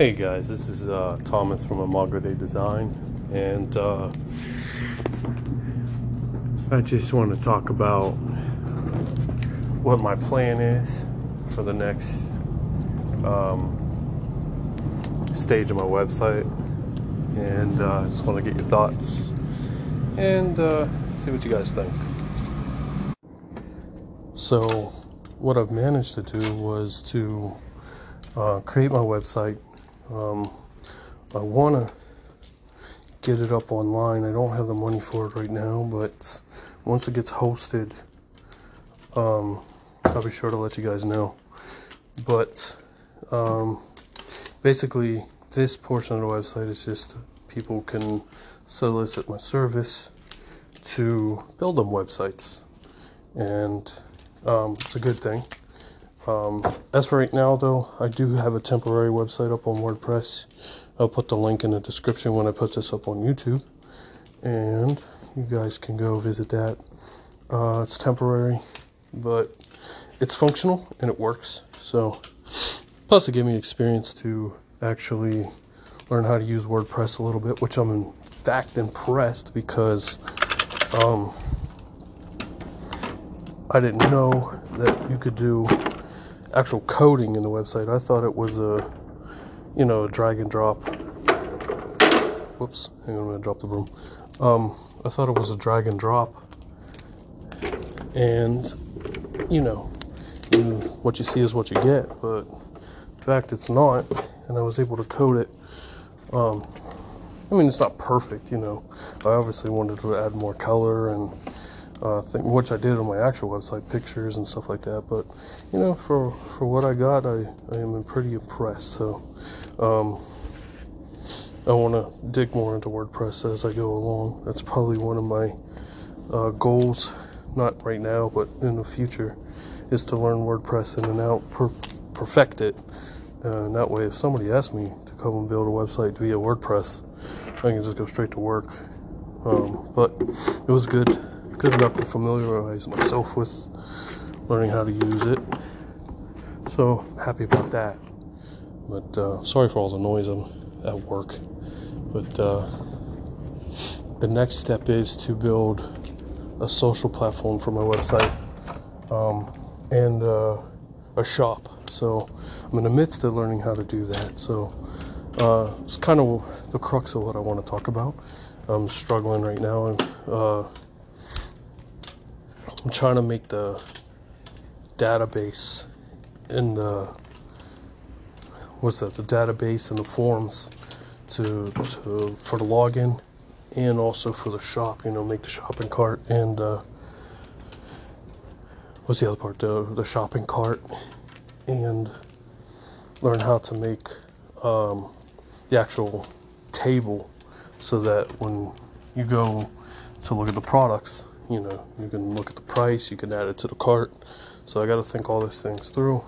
Hey guys, this is Thomas from Amagra Day Design, and I just want to talk about what my plan is for the next stage of my website, and I just want to get your thoughts and see what you guys think. So what I've managed to do was to create my website. I want to get it up online. I don't have the money for it right now, but once it gets hosted, I'll be sure to let you guys know. But basically, this portion of the website is just people can solicit my service to build them websites, and it's a good thing. As for right now, though, I do have a temporary website up on WordPress. I'll put the link in the description when I put this up on YouTube, and you guys can go visit that. It's temporary, but it's functional and it works. So, plus it gave me experience to actually learn how to use WordPress a little bit, which I'm in fact impressed, because I didn't know that you could do actual coding in the website. I thought it was a, you know, a drag and drop. Whoops, hang on, I'm gonna drop the broom. I thought it was a drag and drop, and you know, what you see is what you get, but in fact it's not, and I was able to code it. I mean, it's not perfect, you know. I obviously wanted to add more color and thing, which I did on my actual website, pictures and stuff like that, but you know, for what I got, I am pretty impressed. So I want to dig more into WordPress as I go along. That's probably one of my goals, not right now but in the future, is to learn WordPress in and out, perfect it, and that way if somebody asks me to come and build a website via WordPress, I can just go straight to work. But it was good enough to familiarize myself with learning how to use it, so happy about that. But sorry for all the noise, I'm at work. But the next step is to build a social platform for my website, and a shop. So I'm in the midst of learning how to do that. So it's kind of the crux of what I want to talk about. I'm struggling right now, and I'm trying to make the database and the database and the forms for the login, and also for the shop, you know, make the shopping cart, and what's the other part, the shopping cart, and learn how to make the actual table, so that when you go to look at the products, you know, you can look at the price, you can add it to the cart. So I got to think all these things through.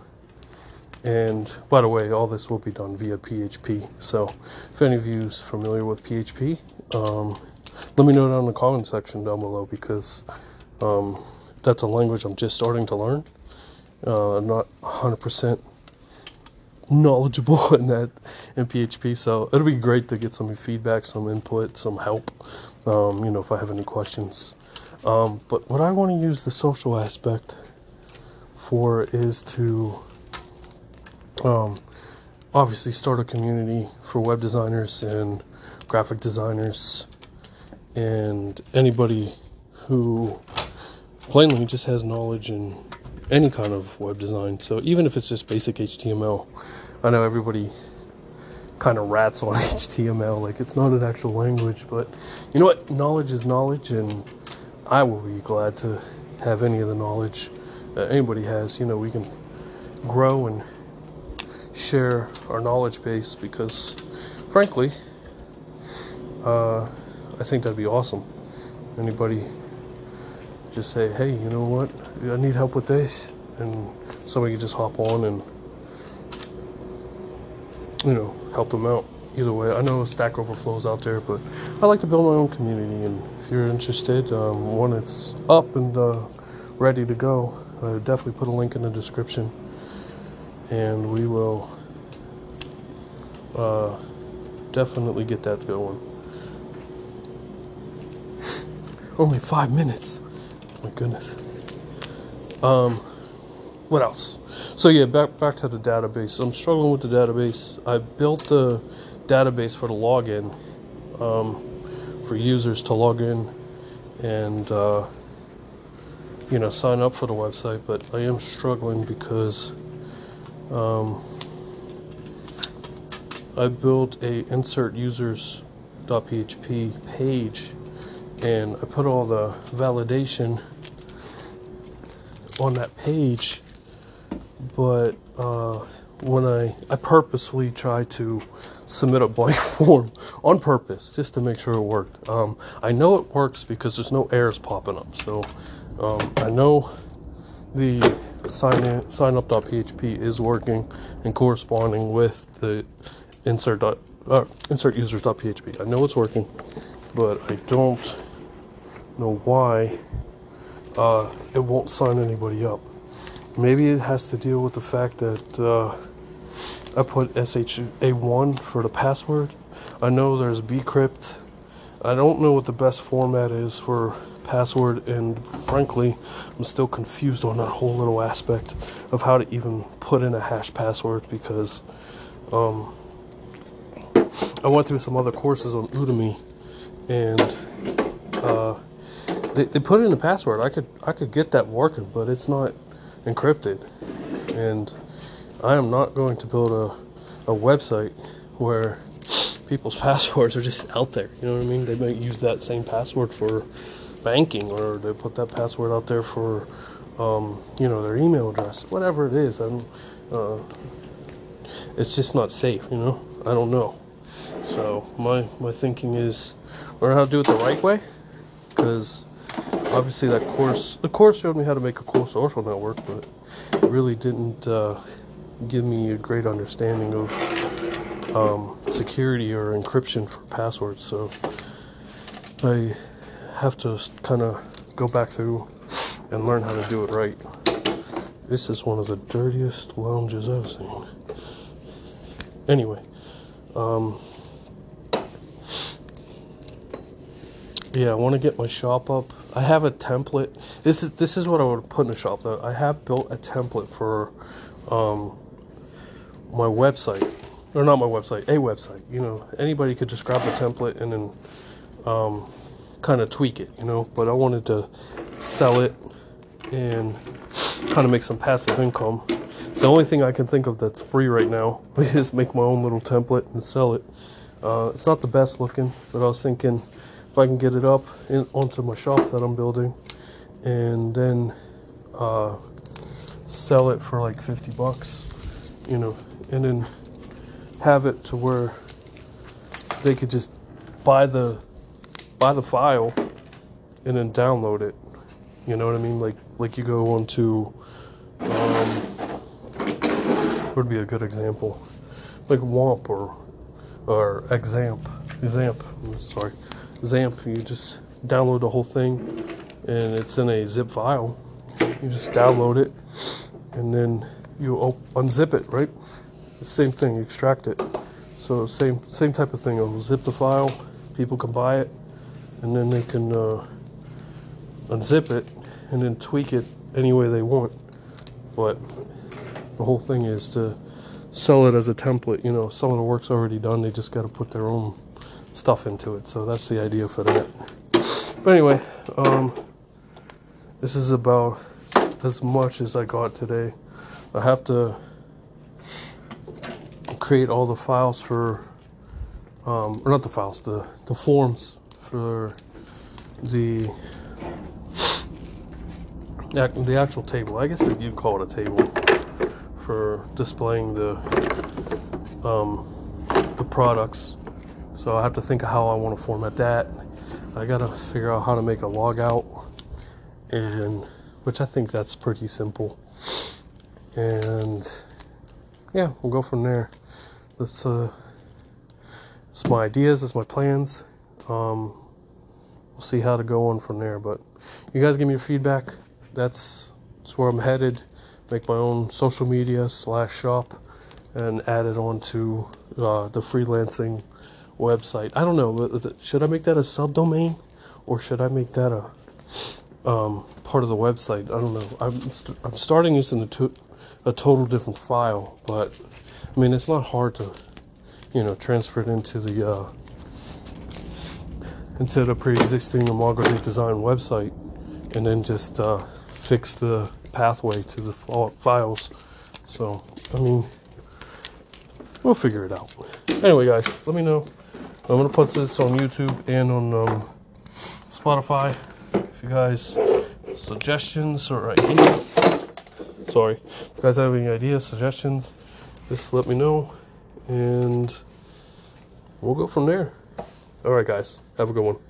And by the way, all this will be done via PHP. So if any of you is familiar with PHP, let me know down in the comment section down below, because that's a language I'm just starting to learn. I'm not 100% knowledgeable in PHP, so it'll be great to get some feedback, some input, some help, you know, if I have any questions. But what I want to use the social aspect for is to obviously start a community for web designers and graphic designers and anybody who plainly just has knowledge in any kind of web design. So even if it's just basic HTML, I know everybody kind of rats on HTML like it's not an actual language, but you know what, knowledge is knowledge, and I will be glad to have any of the knowledge that anybody has. You know, we can grow and share our knowledge base, because frankly, I think that'd be awesome. Anybody just say, hey, you know what, I need help with this, and somebody can just hop on and, you know, help them out. Either way, I know Stack Overflow's out there, but I like to build my own community, and if you're interested, when it's up and ready to go, I'll definitely put a link in the description, and we will definitely get that going. Only 5 minutes. My goodness. What else? So yeah, back to the database. I'm struggling with the database. I built the database for the login, for users to log in and sign up for the website, but I am struggling because I built a insert users.php page and I put all the validation on that page, but when I purposefully tried to submit a blank form on purpose just to make sure it worked. I know it works because there's no errors popping up, so I know the signup.php is working and corresponding with the insert users.php. I know it's working, but I don't know why it won't sign anybody up. Maybe it has to deal with the fact that I put SHA1 for the password. I know there's bcrypt. I don't know what the best format is for password, and frankly, I'm still confused on that whole little aspect of how to even put in a hash password, because I went through some other courses on Udemy, and they put in a password. I could get that working, but it's not encrypted, and I am not going to build a website where people's passwords are just out there. You know what I mean? They might use that same password for banking, or they put that password out there for their email address, whatever it is. It's just not safe. I don't know. So my thinking is learn how to do it the right way, because obviously the course showed me how to make a cool social network, but it really didn't give me a great understanding of security or encryption for passwords. So I have to kind of go back through and learn how to do it right. This is one of the dirtiest lounges I've seen. Anyway, I want to get my shop up. I have a template. This is what I would put in a shop, though. I have built a template for my website, or not my website, a website. Anybody could just grab the template and then kind of tweak it, but I wanted to sell it and kind of make some passive income. The only thing I can think of that's free right now is make my own little template and sell it. It's not the best looking, but I was thinking if I can get it up onto my shop that I'm building and then sell it for like $50, and then have it to where they could just buy the file and then download it. You know what I mean? Like you go on to would be a good example, like WAMP or XAMPP. You just download the whole thing and it's in a zip file. You just download it and then you unzip it, right? The same thing, extract it. So same type of thing. I'll zip the file, people can buy it, and then they can unzip it and then tweak it any way they want. But the whole thing is to sell it as a template. Some of the work's already done. They just got to put their own stuff into it. So that's the idea for that. But anyway, this is about as much as I got today. I have to create all the files for, or not the files, the forms for the actual table. I guess you'd call it a table for displaying the products. So I have to think of how I want to format that. I gotta figure out how to make a log out, and which I think that's pretty simple. And yeah, we'll go from there. That's it's my ideas, it's my plans. We'll see how to go on from there, but you guys give me your feedback. That's where I'm headed. Make my own social media / shop, and add it onto the freelancing website. I don't know. Should I make that a subdomain, or should I make that a part of the website? I don't know. I'm starting this in a total different file, but I mean, it's not hard to, you know, transfer it into the pre-existing Amagra Day Design website, and then just fix the pathway to the files. So, I mean, we'll figure it out. Anyway, guys, let me know. I'm going to put this on YouTube and on Spotify. If you guys have suggestions or ideas, sorry, if you guys have any ideas, suggestions, just let me know, and we'll go from there. All right, guys, have a good one.